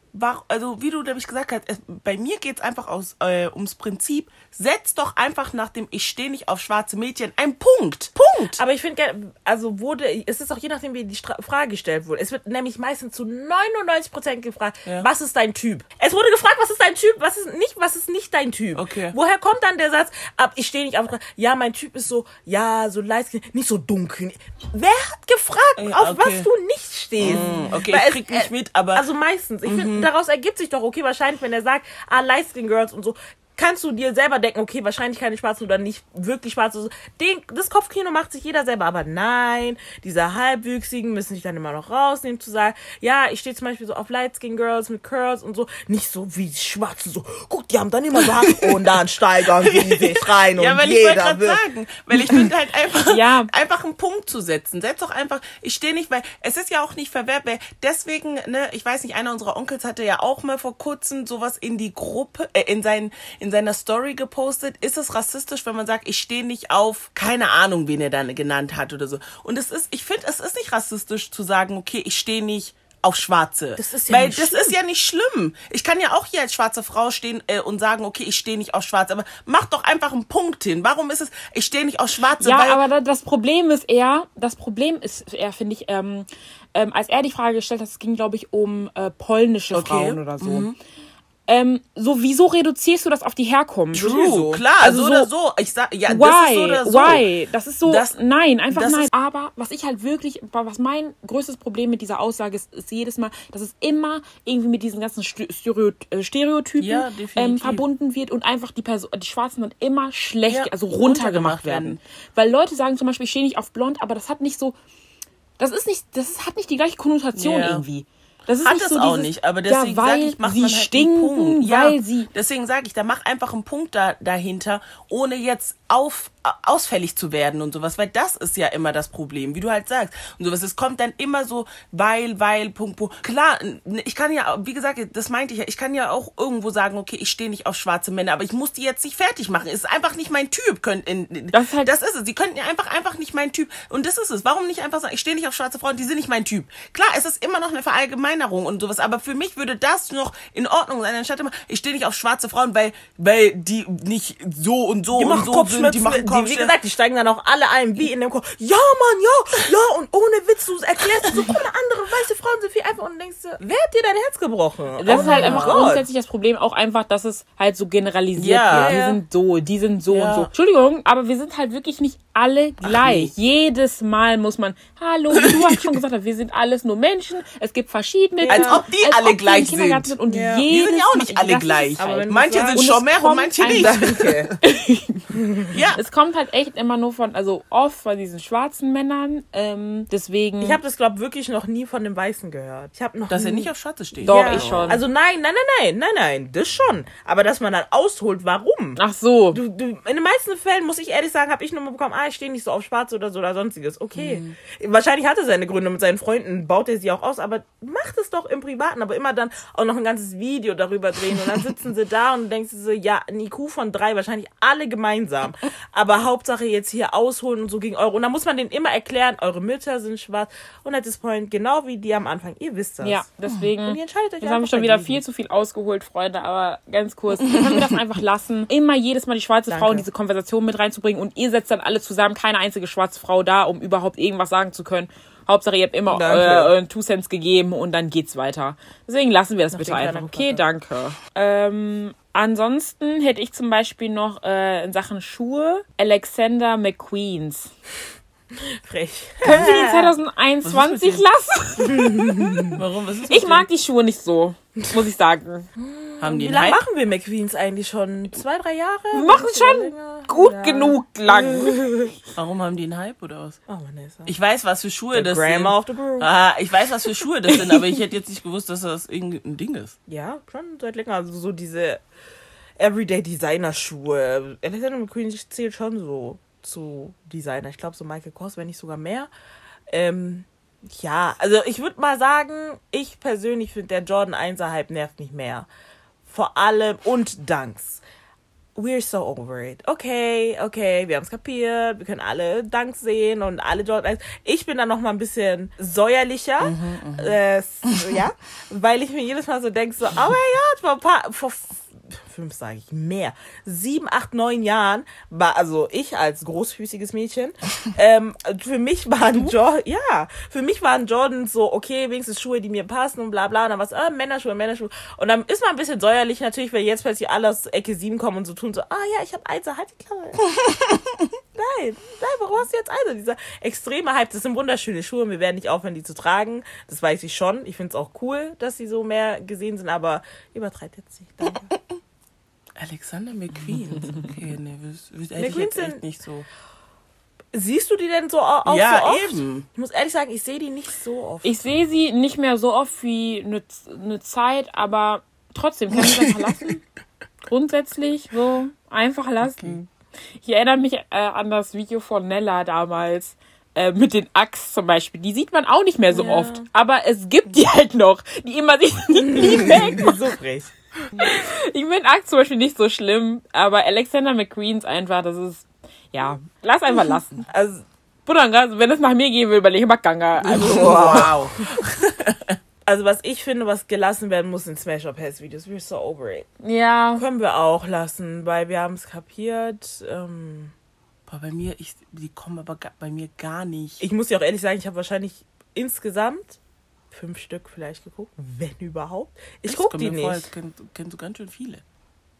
also wie du nämlich gesagt hast, es, bei mir geht es einfach aus, äh, ums Prinzip, setz doch einfach nach dem ich stehe nicht auf schwarze Mädchen einen Punkt. Punkt. Aber ich finde, also wurde, es ist auch je nachdem, wie die Stra- Frage gestellt wurde. Es wird nämlich meistens zu neunundneunzig Prozent gefragt, ja. was ist dein Typ? Es wurde gefragt, was ist dein Typ, was ist nicht, was ist nicht dein Typ? Okay. Woher kommt dann der Satz, ab ich stehe nicht auf, ja, mein Typ ist so, ja, so leicht, nicht so dunkel. Wer hat gefragt, okay. auf was du nicht stehst? Mm, okay, Weil ich krieg es, nicht mit, aber... Also meistens, ich mhm. finde, daraus ergibt sich doch, okay, wahrscheinlich, wenn er sagt, ah, Light Skin Girls und so, kannst du dir selber denken, okay, wahrscheinlich keine Schwarze oder nicht wirklich Schwarze. Den, das Kopfkino macht sich jeder selber, aber nein, diese Halbwüchsigen müssen sich dann immer noch rausnehmen, zu sagen, ja, ich stehe zum Beispiel so auf Light Skin Girls mit Curls und so, nicht so wie die Schwarzen, so, guck, die haben dann immer so und dann steigern die sich rein ja, und weil jeder ich wollte gerade sagen, weil ich finde halt einfach, ja. einfach einen Punkt zu setzen, setz doch einfach, ich stehe nicht, weil es ist ja auch nicht verwerflich, weil deswegen, ne, ich weiß nicht, einer unserer Onkels hatte ja auch mal vor kurzem sowas in die Gruppe, äh, in seinen, in in seiner Story gepostet, ist es rassistisch, wenn man sagt, ich stehe nicht auf, keine Ahnung, wen er dann genannt hat oder so. Und es ist, ich finde, es ist nicht rassistisch zu sagen, okay, ich stehe nicht auf Schwarze. Das ist ja Weil nicht das schlimm. ist ja nicht schlimm. Ich kann ja auch hier als schwarze Frau stehen äh, und sagen, okay, ich stehe nicht auf Schwarze. Aber mach doch einfach einen Punkt hin. Warum ist es, ich stehe nicht auf Schwarze? Ja, aber das Problem ist eher, das Problem ist eher, finde ich, ähm, ähm, als er die Frage gestellt hat, es ging, glaube ich, um äh, polnische okay. Frauen oder so. Mhm. Ähm, so, wieso reduzierst du das auf die Herkunft? True, so. klar, also so, so oder so. Ich sag, ja, why? Das ist so oder so. Why? Das ist so, das, nein, einfach nein. Aber was ich halt wirklich, was mein größtes Problem mit dieser Aussage ist, ist jedes Mal, dass es immer irgendwie mit diesen ganzen Stereotypen ja, ähm, verbunden wird und einfach die Person, die Schwarzen dann immer schlecht, ja, also runtergemacht werden. werden. Weil Leute sagen zum Beispiel, ich stehe nicht auf blond, aber das hat nicht so, das ist nicht, das hat nicht die gleiche Konnotation yeah. irgendwie. Das ist hat es so auch dieses, nicht, aber deswegen ja, sage ich, macht man halt stinken, einen Punkt. Ja, weil sie deswegen sage ich, da mach einfach einen Punkt da, dahinter, ohne jetzt auf, ausfällig zu werden und sowas, weil das ist ja immer das Problem, wie du halt sagst. Und sowas, es kommt dann immer so, weil, weil, Punkt, Punkt. Klar, ich kann ja, wie gesagt, das meinte ich ja, ich kann ja auch irgendwo sagen, okay, ich stehe nicht auf schwarze Männer, aber ich muss die jetzt nicht fertig machen. Es ist einfach nicht mein Typ. Könnt in, das, halt das ist es. Sie könnten ja einfach, einfach nicht mein Typ. Und das ist es. Warum nicht einfach sagen, ich stehe nicht auf schwarze Frauen, die sind nicht mein Typ. Klar, es ist immer noch eine Verallgemeinerung und sowas, aber für mich würde das noch in Ordnung sein, anstatt immer, ich stehe nicht auf schwarze Frauen, weil, weil die nicht so und so die und so sind, die machen Kopfschmerzen. Wie gesagt, die steigen dann auch alle ein, wie in dem Kopf, ja Mann, ja, ja und ohne Witz, du erklärst so, guck mal, andere weiße Frauen sind viel einfach und denkst du, wer hat dir dein Herz gebrochen? Das oh ist halt einfach Gott. grundsätzlich das Problem, auch einfach, dass es halt so generalisiert ja. wird, die sind so, die sind so ja. und so. Entschuldigung, aber wir sind halt wirklich nicht alle gleich. Ach, jedes Mal muss man, hallo, wie du hast schon gesagt, wir sind alles nur Menschen, es gibt verschiedene Ja. Als ob die Als alle ob gleich die sind. sind. Und ja. Die sind ja auch nicht alle gleich. Halt. Manche sind schon mehr und manche nicht. ja. Es kommt halt echt immer nur von, also oft von diesen schwarzen Männern. Ähm, deswegen. Ich habe das, glaube ich, wirklich noch nie von dem Weißen gehört. Ich habe noch Dass nie. er nicht auf Schwarze steht. Doch, ja. ich schon. Also nein, nein, nein, nein, nein, nein, das schon. Aber dass man dann ausholt, warum? Ach so. Du, du, in den meisten Fällen, muss ich ehrlich sagen, habe ich nur mal bekommen, ah ja, ich stehe nicht so auf Schwarz oder so oder sonstiges. Okay, mhm. Wahrscheinlich hat er seine Gründe mit seinen Freunden, baut er sie auch aus, aber macht es doch im Privaten, aber immer dann auch noch ein ganzes Video darüber drehen und dann sitzen sie da und denkst du so, ja, ein I Q von drei, wahrscheinlich alle gemeinsam, aber Hauptsache jetzt hier ausholen und so gegen eure. Und dann muss man denen immer erklären, eure Mütter sind schwarz und at this point, genau wie die am Anfang, ihr wisst das. Ja, deswegen, und ihr entscheidet euch jetzt haben wir schon wieder viel zu viel ausgeholt, Freunde, aber ganz kurz, können wir das einfach lassen, immer jedes Mal die schwarze Danke. Frau in diese Konversation mit reinzubringen und ihr setzt dann alle zusammen, keine einzige schwarze Frau da, um überhaupt irgendwas sagen zu können. Hauptsache, ihr habt immer euren Two Cents gegeben und dann geht's weiter. Deswegen lassen wir das Nach bitte einfach. Okay, danke. Ähm, ansonsten hätte ich zum Beispiel noch äh, in Sachen Schuhe Alexander McQueens. Frech. Können Sie die zwanzig einundzwanzig lassen? Warum? Was ist ich mag denn? Die Schuhe nicht so, muss ich sagen. Haben die Wie lange machen wir McQueens eigentlich schon? Zwei, drei Jahre? Wir machen schon gut ja. genug lang. Warum haben die einen Hype oder was? Oh, Vanessa. Ich weiß, was für Schuhe the das Grandma sind. Of the ah, ich weiß, was für Schuhe das sind, aber ich hätte jetzt nicht gewusst, dass das irgendein Ding ist. Ja, schon seit länger. Also so diese Everyday-Designer-Schuhe. Alexander McQueen zählt schon so zu Designer. Ich glaube, so Michael Kors, wenn nicht sogar mehr. Ähm... Ja, also ich würde mal sagen, ich persönlich finde, der Jordan einser-Hype nervt mich mehr. Vor allem, und Dunks. We're so over it. Okay, okay, wir haben es kapiert. Wir können alle Dunks sehen und alle Jordan eins. Ich bin da noch mal ein bisschen säuerlicher. Mhm, äh, ja, weil ich mir jedes Mal so denke, so, oh mein Gott, vor ein paar... Vor fünf sage ich, mehr, sieben, acht, neun Jahren war, also ich als großfüßiges Mädchen, ähm, für mich waren Jordan, ja, für mich waren Jordan so, okay, wenigstens Schuhe, die mir passen und bla bla, und dann war es, ah, Männerschuhe, Männerschuhe, und dann ist man ein bisschen säuerlich natürlich, weil jetzt plötzlich alle aus Ecke sieben kommen und so tun, so, ah ja, ich habe Einser, halt die Klappe. Nein, nein, warum hast du jetzt Einser? Dieser extreme Hype, das sind wunderschöne Schuhe, und wir werden nicht aufhören, die zu tragen, das weiß ich schon, ich finde es auch cool, dass sie so mehr gesehen sind, aber übertreibt jetzt nicht, danke. Alexander McQueen. Okay, ne, hätte ich jetzt echt nicht so. Siehst du die denn so auch ja, so oft? Ja, eben. Ich muss ehrlich sagen, ich sehe die nicht so oft. Ich sehe sie nicht mehr so oft wie eine ne Zeit, aber trotzdem, kann ich das lassen? Grundsätzlich so einfach lassen. Okay. Ich erinnere mich äh, an das Video von Nella damals. Mit den Axt zum Beispiel, die sieht man auch nicht mehr so ja. oft. Aber es gibt die halt noch, die immer sich nie weg machen. So frech. Ich finde Axt zum Beispiel nicht so schlimm, aber Alexander McQueens einfach, das ist, ja, lass einfach lassen. Also, Budanga, wenn es nach mir gehen will, überlege ich Maganga. Also, wow. Also was ich finde, was gelassen werden muss in Smash-Up-Pass-Videos, we're so over it. Ja. Können wir auch lassen, weil wir haben es kapiert, ähm... Boah, bei mir, ich, die kommen aber ga, bei mir gar nicht. Ich muss dir auch ehrlich sagen, ich habe wahrscheinlich insgesamt fünf Stück vielleicht geguckt, wenn überhaupt. Ich gucke die mir nicht. Vor, als kenn, kennst du ganz schön viele.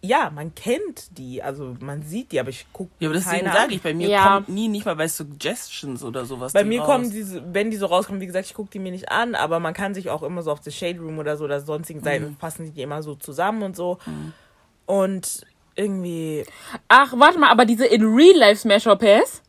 Ja, man kennt die, also man sieht die, aber ich gucke keine. Ja, aber deswegen sage ich, bei mir ja. kommt nie, nicht mal bei Suggestions oder sowas. Bei mir raus. Kommen diese, wenn die so rauskommen, wie gesagt, ich gucke die mir nicht an, aber man kann sich auch immer so auf The Shade Room oder so oder sonstigen Seiten mhm. passen die immer so zusammen und so. Mhm. Und... Irgendwie. Ach, warte mal, aber diese in Real Life Smash-Up-Pass?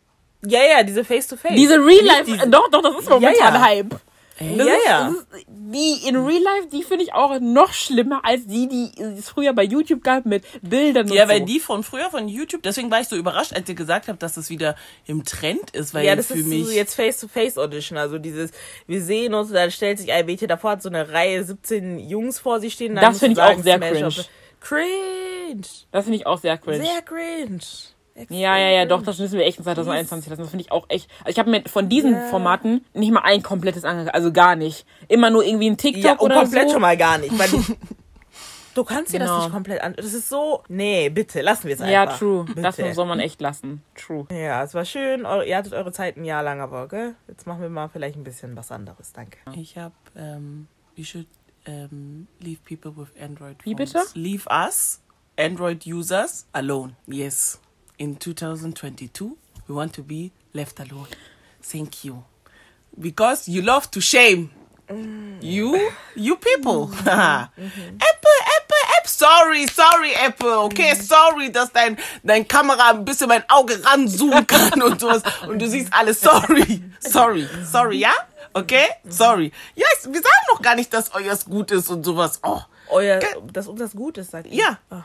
Ja, ja, diese Face-to-Face. Diese Real Life, doch, doch, das ist momentan ja, ja. Hype. Ja, ist, ja. Ist, die in Real Life, die finde ich auch noch schlimmer als die, die es früher bei YouTube gab mit Bildern und ja, so. Ja, weil die von früher von YouTube, deswegen war ich so überrascht, als ihr gesagt habt, dass das wieder im Trend ist, weil ja, das für ist mich so jetzt Face-to-Face-Audition, also dieses, wir sehen uns, dann stellt sich ein Mädchen davor, hat so eine Reihe siebzehn Jungs vor sich stehen. Dann das finde ich sagen, auch sehr cringe. Cringe. Das finde ich auch sehr cringe. Sehr cringe. Extrem ja, ja, ja, doch, das müssen wir echt in zwanzig einundzwanzig lassen. Das finde ich auch echt. Also ich habe mir von diesen yeah. Formaten nicht mal ein komplettes angeguckt. Also gar nicht. Immer nur irgendwie ein TikTok ja, oder so. Komplett schon mal gar nicht. Weil du, du kannst dir genau. das nicht komplett an. Das ist so. Nee, bitte, lassen wir es einfach. Ja, true. Bitte. Das soll man echt lassen. True. Ja, es war schön. Ihr hattet eure Zeit ein Jahr lang, aber, gell? Jetzt machen wir mal vielleicht ein bisschen was anderes. Danke. Ich habe, ähm, you should Um, leave people with Android phones. Wie bitte? Leave us, Android users, alone. Yes. In twenty twenty-two, we want to be left alone. Thank you. Because you love to shame. Mm. You, you people. Mm. Apple, Apple, Apple. Sorry, sorry, Apple. Okay, mm. sorry, dass dein, dein Kamera ein bisschen mein Auge ranzoomen kann und sowas. Und du siehst alles. Sorry, sorry, sorry, ja? Okay? Sorry. Ja, ich, wir sagen noch gar nicht, dass euers gut ist und sowas. Oh. Euer, dass unseres gut ist, sagt ihr. Ja. Oh.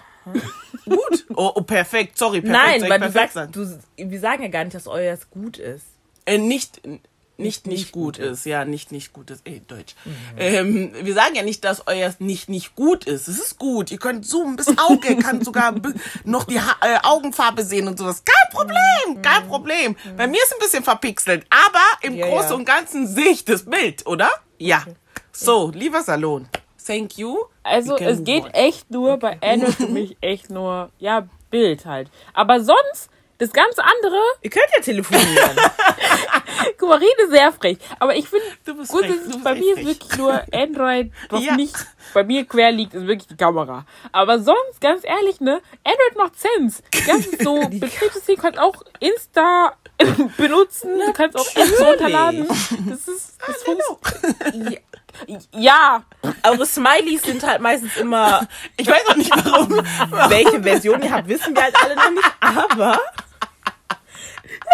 Gut. Oh, oh, perfekt. Sorry, perfekt. Nein, weil du sagst, du, wir sagen ja gar nicht, dass euer gut ist. Äh, nicht, nicht, nicht, nicht gut, gut ist. ist. Ja, nicht, nicht gut ist. Ey, Deutsch. Mhm. Ähm, wir sagen ja nicht, dass euer nicht, nicht gut ist. Es ist gut. Ihr könnt zoomen bis Auge. Ihr könnt sogar b- noch die ha- äh, Augenfarbe sehen und sowas. Kein Problem, mhm. kein Problem. Mhm. Bei mir ist ein bisschen verpixelt. Aber im ja, Großen ja. und Ganzen sehe ich das Bild, oder? Ja. Okay. So, lieber Salon. Thank you. Also es geht on. echt nur bei Anne für mich echt nur, ja, Bild halt. Aber sonst, das ganz andere... Ihr könnt ja telefonieren. Guck mal, rede sehr frech. Aber ich finde, gut, ist, bei mir frech. Ist wirklich nur Android, was ja. nicht bei mir quer liegt, ist wirklich die Kamera. Aber sonst, ganz ehrlich, ne, Android macht Sense. Ganz so, Betriebssystem kannst auch Insta benutzen, du kannst auch Apps runterladen. Das ist... Das funktioniert. Ja, eure Smileys sind halt meistens immer... Ich weiß auch nicht, warum. Welche Version ihr habt, wissen wir halt alle noch nicht. Aber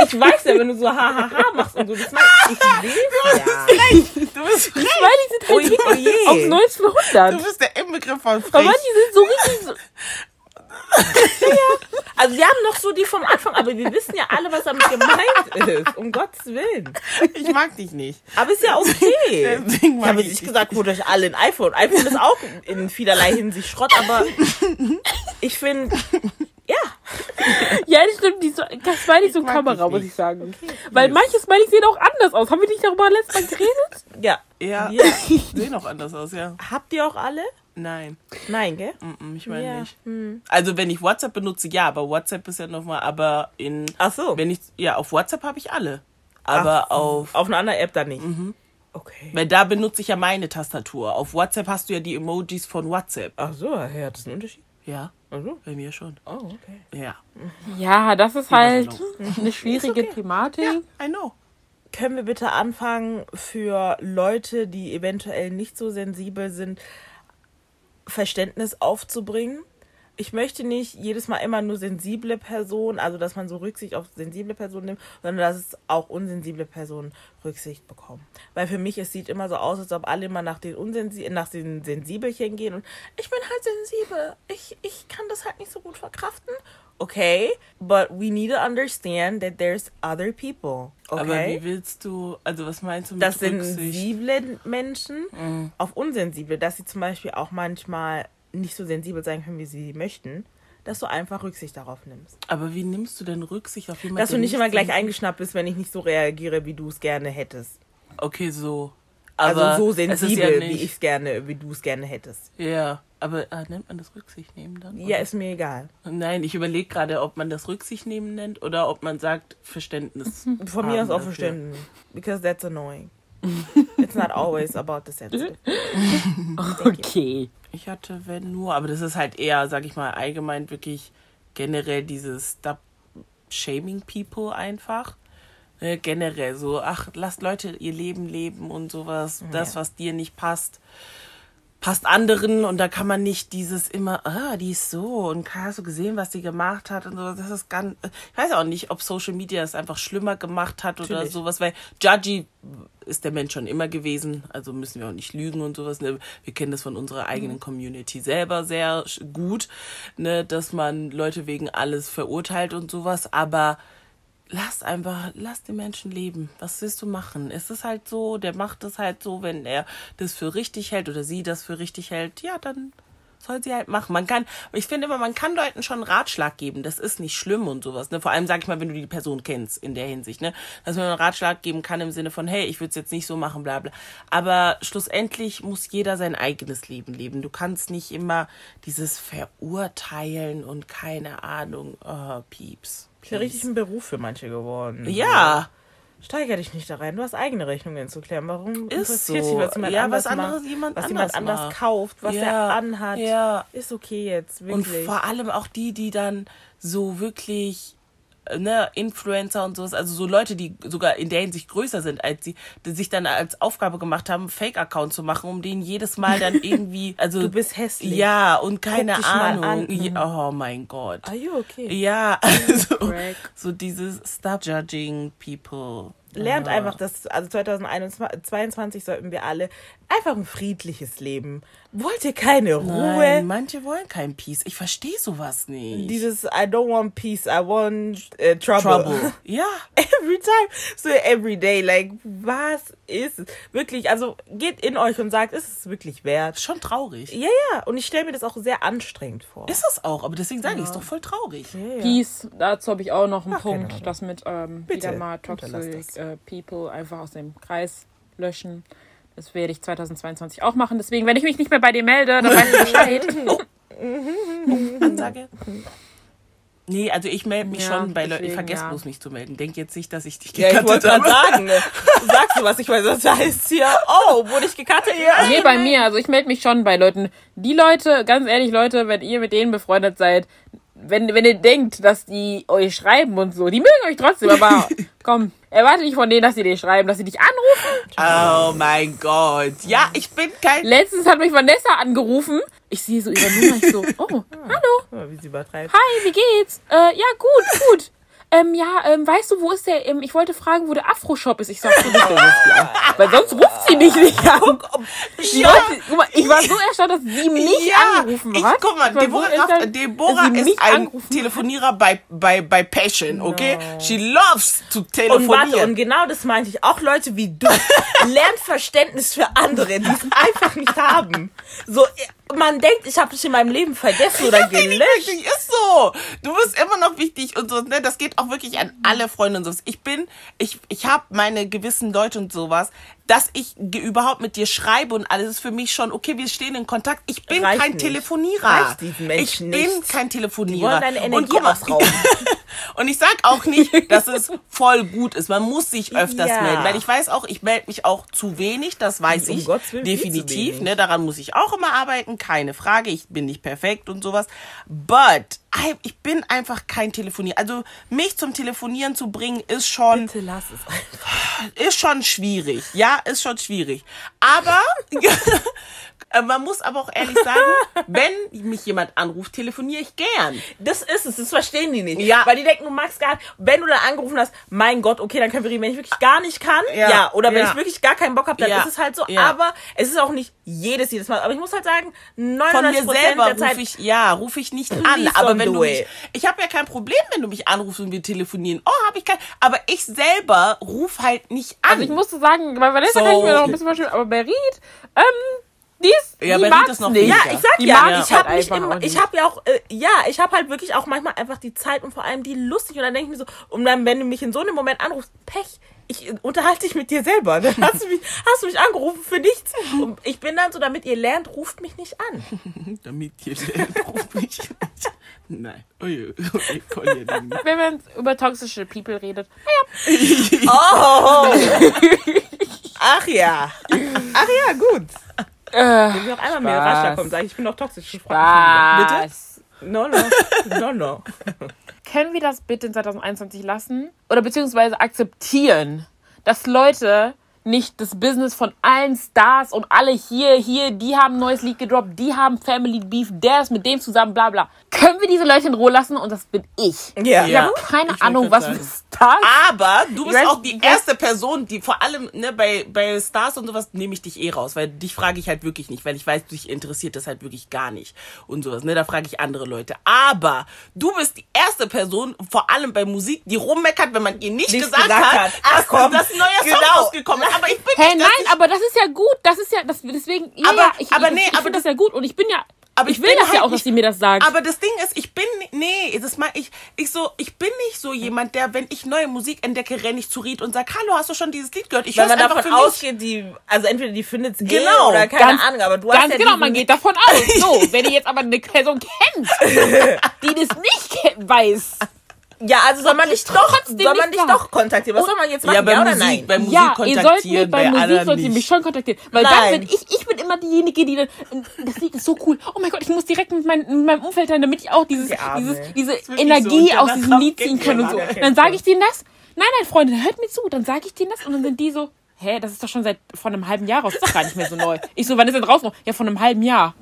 ich weiß ja, wenn du so Hahaha machst und so, das meinst du. Ich weiß, du bist ja. recht. Du bist recht. Smileys sind halt oje, oje. Auf neunzehnhundert. Du bist der Inbegriff von frech. Aber die sind so richtig so... Ja. Also wir haben noch so die vom Anfang, aber wir wissen ja alle, was damit gemeint ist. Um Gottes Willen. Ich mag dich nicht. Aber ist ja okay. Deswegen ich habe jetzt nicht gesagt, holt euch alle ein iPhone. iPhone ist auch in vielerlei Hinsicht Schrott, aber ich finde, ja. Ja, das stimmt. Die Smileys und Kamera, muss ich sagen. Okay. Weil yes. manche Smileys sehen auch anders aus. Haben wir nicht darüber letztes Mal geredet? Ja. Ja, ja. Sehen auch anders aus, ja. Habt ihr auch alle? Nein. Nein, gell? Mm-mm, ich meine ja. nicht. Hm. Also wenn ich WhatsApp benutze, ja, aber WhatsApp ist ja nochmal, aber in... Ach so. Wenn ich, ja, auf WhatsApp habe ich alle. Aber Ach, auf... Auf einer anderen App dann nicht? Mhm. Okay. Weil da benutze ich ja meine Tastatur. Auf WhatsApp hast du ja die Emojis von WhatsApp. Ach so, ja, das ist ein Unterschied. Ja. Also? Bei mir schon. Oh, okay. Ja. Ja, das ist halt eine schwierige okay. Thematik. Ja, I know. Können wir bitte anfangen, für Leute, die eventuell nicht so sensibel sind, Verständnis aufzubringen? Ich möchte nicht jedes Mal immer nur sensible Personen, also dass man so Rücksicht auf sensible Personen nimmt, sondern dass es auch unsensible Personen Rücksicht bekommen. Weil für mich, es sieht immer so aus, als ob alle immer nach den, Unsensi- nach den Sensibelchen gehen und ich bin halt sensibel, ich, ich kann das halt nicht so gut verkraften. Okay, but we need to understand that there's other people, okay? Aber wie willst du, also was meinst du mit Rücksicht? Das sensible Menschen mm. auf unsensible, dass sie zum Beispiel auch manchmal nicht so sensibel sein können, wie sie möchten, dass du einfach Rücksicht darauf nimmst. Aber wie nimmst du denn Rücksicht auf jemanden? Dass du nicht immer gleich eingeschnappt bist, wenn ich nicht so reagiere, wie du es gerne hättest. Okay, so. Aber also so sensibel, ja wie ich es gerne, wie du es gerne hättest. Ja. Yeah. Aber ah, nennt man das Rücksicht nehmen dann? Oder? Ja, ist mir egal. Nein, ich überlege gerade, ob man das Rücksicht nehmen nennt oder ob man sagt Verständnis. Von mir aus auch dafür. Verständnis. Because that's annoying. It's not always about the sensitive. Okay. Ich hatte, wenn nur, aber das ist halt eher, sag ich mal, allgemein wirklich generell dieses Stop shaming people einfach. Äh, generell so, ach, lasst Leute ihr Leben leben und sowas. Ja. Das, was dir nicht passt. passt anderen und da kann man nicht dieses immer, ah, die ist so und hast du gesehen, was die gemacht hat und so, das ist ganz, ich weiß auch nicht, ob Social Media das einfach schlimmer gemacht hat Natürlich. Oder sowas, weil judgy ist der Mensch schon immer gewesen, also müssen wir auch nicht lügen und sowas, ne? Wir kennen das von unserer eigenen Community selber sehr gut, ne, dass man Leute wegen alles verurteilt und sowas, aber Lass einfach, lass den Menschen leben. Was willst du machen? Es ist halt so, der macht es halt so, wenn er das für richtig hält oder sie das für richtig hält, ja, dann soll sie halt machen. Man kann, ich finde immer, man kann Leuten schon einen Ratschlag geben. Das ist nicht schlimm und sowas, ne? Vor allem, sag ich mal, wenn du die Person kennst in der Hinsicht, ne? Dass man einen Ratschlag geben kann im Sinne von, hey, ich würde es jetzt nicht so machen, bla, bla. Aber schlussendlich muss jeder sein eigenes Leben leben. Du kannst nicht immer dieses Verurteilen und keine Ahnung, oh, Pieps. Ist ja richtig ein Beruf für manche geworden. Ja. Steiger dich nicht da rein. Du hast eigene Rechnungen zu klären. Warum ist so. Dich, was jemand ja, anders was anderes macht, jemand was anders jemand anders macht. Kauft, was ja. er anhat. Ja. Ist okay jetzt, wirklich. Und vor allem auch die, die dann so wirklich, ne, Influencer und sowas, also so Leute, die sogar in der Hinsicht größer sind als sie, die sich dann als Aufgabe gemacht haben, Fake-Account zu machen, um denen jedes Mal dann irgendwie, also... Du bist hässlich. Ja, und keine Guck Ahnung. Dich mal an. Oh mein Gott. Are you okay? Ja, also so dieses Stop judging people. Lernt einfach, dass also zwanzig einundzwanzig sollten wir alle Einfach ein friedliches Leben. Wollt ihr keine Ruhe? Nein, manche wollen kein Peace. Ich verstehe sowas nicht. Dieses I don't want peace, I want uh, trouble. Trouble. Ja. Every time. So every day. Like, was ist es? Wirklich, also geht in euch und sagt, ist es wirklich wert? Schon traurig. Ja, ja. Und ich stelle mir das auch sehr anstrengend vor. Ist es auch, aber deswegen sage ja. ich, ist doch voll traurig. Ja, ja. Peace, dazu habe ich auch noch einen Ach, Punkt, das mit ähm, wieder mal Toxic uh, People einfach aus dem Kreis löschen. Das werde ich zweitausendzweiundzwanzig auch machen. Deswegen, wenn ich mich nicht mehr bei dir melde, dann weiß ich Bescheid. Ansage. Nee, also ich melde mich ja, schon bei Leuten. Ich vergesse ja. bloß mich zu melden. Denk jetzt nicht, dass ich dich gekattet habe. Ja, ich wollte gerade sagen. Ne? Sagst du was? Ich weiß, das heißt hier, oh, wurde ich gekattet? Ja. Nee, bei mir. Also ich melde mich schon bei Leuten. Die Leute, ganz ehrlich, Leute, wenn ihr mit denen befreundet seid, wenn, wenn ihr denkt, dass die euch schreiben und so, die mögen euch trotzdem, aber komm, erwarte nicht von denen, dass sie dir schreiben, dass sie dich anrufen. Oh mein Gott. Ja, ich bin kein... Letztens hat mich Vanessa angerufen. Ich sehe so ihre Nummer, ich so, oh, hallo. Wie sie übertreibt. Hi, wie geht's? Äh, ja, gut, gut. Ähm, ja, ähm, weißt du, wo ist der, ähm, ich wollte fragen, wo der Afro-Shop ist. Ich sag, so nicht, der ruft sie an. Weil sonst ruft sie mich nicht an. Ja. Leute, guck mal, ich war so erstaunt, dass sie mich ja. angerufen hat. Ich, guck mal, Deborah, so erstaunt, Deborah ist ein Telefonierer bei, bei, bei Passion, okay? No. She loves to telefonieren. Und warte, und genau das meinte ich. Auch Leute wie du lernt Verständnis für andere, die es einfach nicht haben. So, man denkt, ich habe dich in meinem Leben vergessen oder gelöscht. Wichtig, ist so. Du bist immer noch wichtig und so. Ne? Das geht auch wirklich an alle Freunde und sowas. Ich bin, ich, ich habe meine gewissen Leute und sowas, dass ich überhaupt mit dir schreibe und alles ist für mich schon, okay, wir stehen in Kontakt. Ich bin Reicht kein nicht. Telefonierer. Ich bin nicht. kein Telefonierer. Die wollen deine Energie und, guck, ausrauben. Und ich sag auch nicht, dass es voll gut ist. Man muss sich öfters ja. melden, weil ich weiß auch, ich melde mich auch zu wenig, das weiß um ich Willen, definitiv. Ne, daran muss ich auch immer arbeiten, keine Frage. Ich bin nicht perfekt und sowas. But I, ich bin einfach kein Telefonierer. Also mich zum Telefonieren zu bringen, ist schon... Bitte lass es einfach. Ist schon schwierig, ja. ist schon schwierig. Aber man muss aber auch ehrlich sagen, wenn mich jemand anruft, telefoniere ich gern. Das ist es, das verstehen die nicht. Ja. Weil die denken, du magst gar nicht, wenn du dann angerufen hast, mein Gott, okay, dann können wir reden, wenn ich wirklich gar nicht kann, ja, ja. oder wenn ja. ich wirklich gar keinen Bock habe, dann ja. ist es halt so, ja. aber es ist auch nicht jedes, jedes Mal, aber ich muss halt sagen, neunundneunzig Prozent der Zeit ruf ich, ja, rufe ich nicht an, aber wenn du mich, ich habe ja kein Problem, wenn du mich anrufst und wir telefonieren, oh, habe ich kein, aber ich selber rufe halt nicht an. Also ich musste sagen, weil Vanessa so. kann ich mir noch ein bisschen vorstellen, aber bei Reed, ähm, Die ist, ja, die mag's noch nicht. Ja, ich sag die ja, ich habe halt immer, ich habe ja auch, äh, ja, ich habe halt wirklich auch manchmal einfach die Zeit und vor allem die Lust nicht. Und dann denke ich mir so, und dann, wenn du mich in so einem Moment anrufst, Pech, ich unterhalte dich mit dir selber. Dann hast du mich, hast du mich angerufen für nichts. Und ich bin dann so, damit ihr lernt, ruft mich nicht an. Damit ihr lernt, ruft mich nicht an. Nein. Wenn man über toxische People redet. Ja. Oh. Ach ja. Ach ja, gut. Wenn wir auch einmal Spaß. mehr rascher kommen, sage ich, ich bin doch toxisch. Spaß. Bitte? No, no. No, no. Können wir das bitte in zweitausendeinundzwanzig lassen? Oder beziehungsweise akzeptieren, dass Leute nicht das Business von allen Stars und alle hier, hier, die haben ein neues Lied gedroppt, die haben Family Beef, der ist mit dem zusammen, bla bla. Können wir diese Leute in Ruhe lassen? Und das bin ich. Yeah. Ich ja. habe keine ich Ahnung, was für Stars... Aber du bist auch die erste Person, die vor allem ne, bei, bei Stars und sowas nehme ich dich eh raus, weil dich frage ich halt wirklich nicht, weil ich weiß, dich interessiert das halt wirklich gar nicht und sowas. Ne, da frage ich andere Leute. Aber du bist die erste Person, vor allem bei Musik, die rummeckert, wenn man ihr nicht, nicht gesagt, gesagt hat, ach, komm, dass ein neuer Song genau. rausgekommen ist. Aber ich bin hey, nicht, nein, ich, aber das ist ja gut. Das ist ja, das, deswegen, ja, aber, ich, aber ich, nee, ich finde das ja gut und ich bin ja, aber ich, ich will das halt ja auch, dass sie mir das sagen. Aber das Ding ist, ich bin, nee, das mein, ich, ich so, ich bin nicht so jemand, der, wenn ich neue Musik entdecke, renne ich zu Reed und sage, hallo, hast du schon dieses Lied gehört? Ich höre es einfach davon ausgeht, die, also entweder die findet es genau eh oder keine ganz, Ahnung, aber du hast ganz ja genau, man geht davon aus. So, wenn ihr jetzt aber eine Person kennt, die das nicht kennt, weiß. Ja, also soll man dich doch, soll man dich doch kontaktieren. Was soll man jetzt machen? Ja, bei ja, Musik, oder nein? Bei Musik ja, kontaktieren, ihr sollt mich, bei, bei Musik sollt ihr mich schon kontaktieren. Weil dann bin ich, ich bin immer diejenige, die dann, das Lied ist so cool. Oh mein Gott, ich muss direkt mit, mein, mit meinem Umfeld sein, damit ich auch dieses, ja, dieses, diese Energie so aus diesem Lied ziehen kann und so. Dann sage ich denen das. Nein, nein, Freunde, hört mir zu. Dann sage ich denen das und dann sind die so, hä, das ist doch schon seit, von einem halben Jahr raus. Das ist doch gar nicht mehr so neu. Ich so, wann ist denn raus noch? Ja, von einem halben Jahr.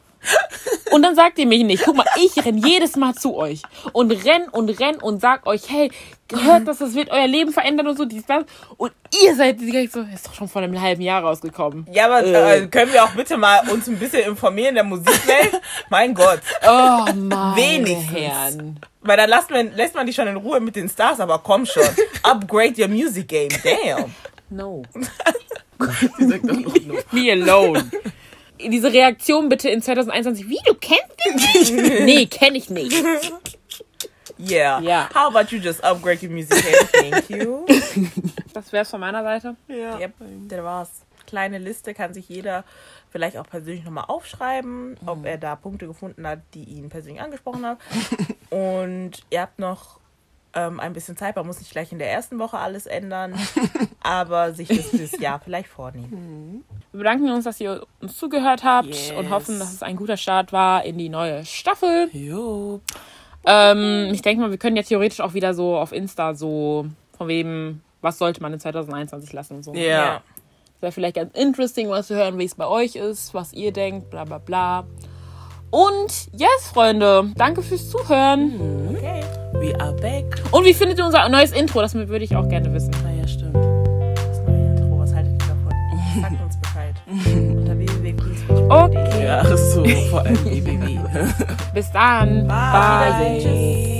Und dann sagt ihr mich nicht. Guck mal, ich renn jedes Mal zu euch. Und renn und renn und sag euch, hey, hört das, das wird euer Leben verändern und so. Dies, das. Und ihr seid direkt so, ist doch schon vor einem halben Jahr rausgekommen. Ja, aber äh. können wir auch bitte mal uns ein bisschen informieren in der Musikwelt? Mein Gott. Oh, meine wenigstens. Herren. Weil dann lässt man, lässt man die schon in Ruhe mit den Stars, aber komm schon. Upgrade your music game. Damn. No. Sie sagt auch noch, no. Me alone. Diese Reaktion bitte in zwanzig einundzwanzig. Wie, du kennst den nicht? Nee, kenn ich nicht. Yeah. yeah. How about you just upgrade your music game? Thank you. Das wär's von meiner Seite. Ja. Yep, das war's. Kleine Liste, kann sich jeder vielleicht auch persönlich nochmal aufschreiben, ob er da Punkte gefunden hat, die ihn persönlich angesprochen haben. Und ihr habt noch ähm, ein bisschen Zeit. Man muss nicht gleich in der ersten Woche alles ändern, aber sich das dieses Jahr vielleicht vornehmen. Wir bedanken uns, dass ihr uns zugehört habt yes. und hoffen, dass es ein guter Start war in die neue Staffel. Jo. Ähm, ich denke mal, wir können ja theoretisch auch wieder so auf Insta so von wem, was sollte man in zwanzig einundzwanzig lassen und so. Ja. Yeah. Das wäre vielleicht ganz interesting, was zu hören, wie es bei euch ist, was ihr denkt, bla bla bla. Und yes, Freunde, danke fürs Zuhören. Okay, we are back. Und wie findet ihr unser neues Intro? Das würde ich auch gerne wissen. Na ja, stimmt. Das neue Intro, was haltet ihr davon? Sagt uns Bescheid. Unter w w w punkt queen speech punkt d e. Okay. Ja, so, vor allem w w w. Bis dann. Bye. Bye. Bye.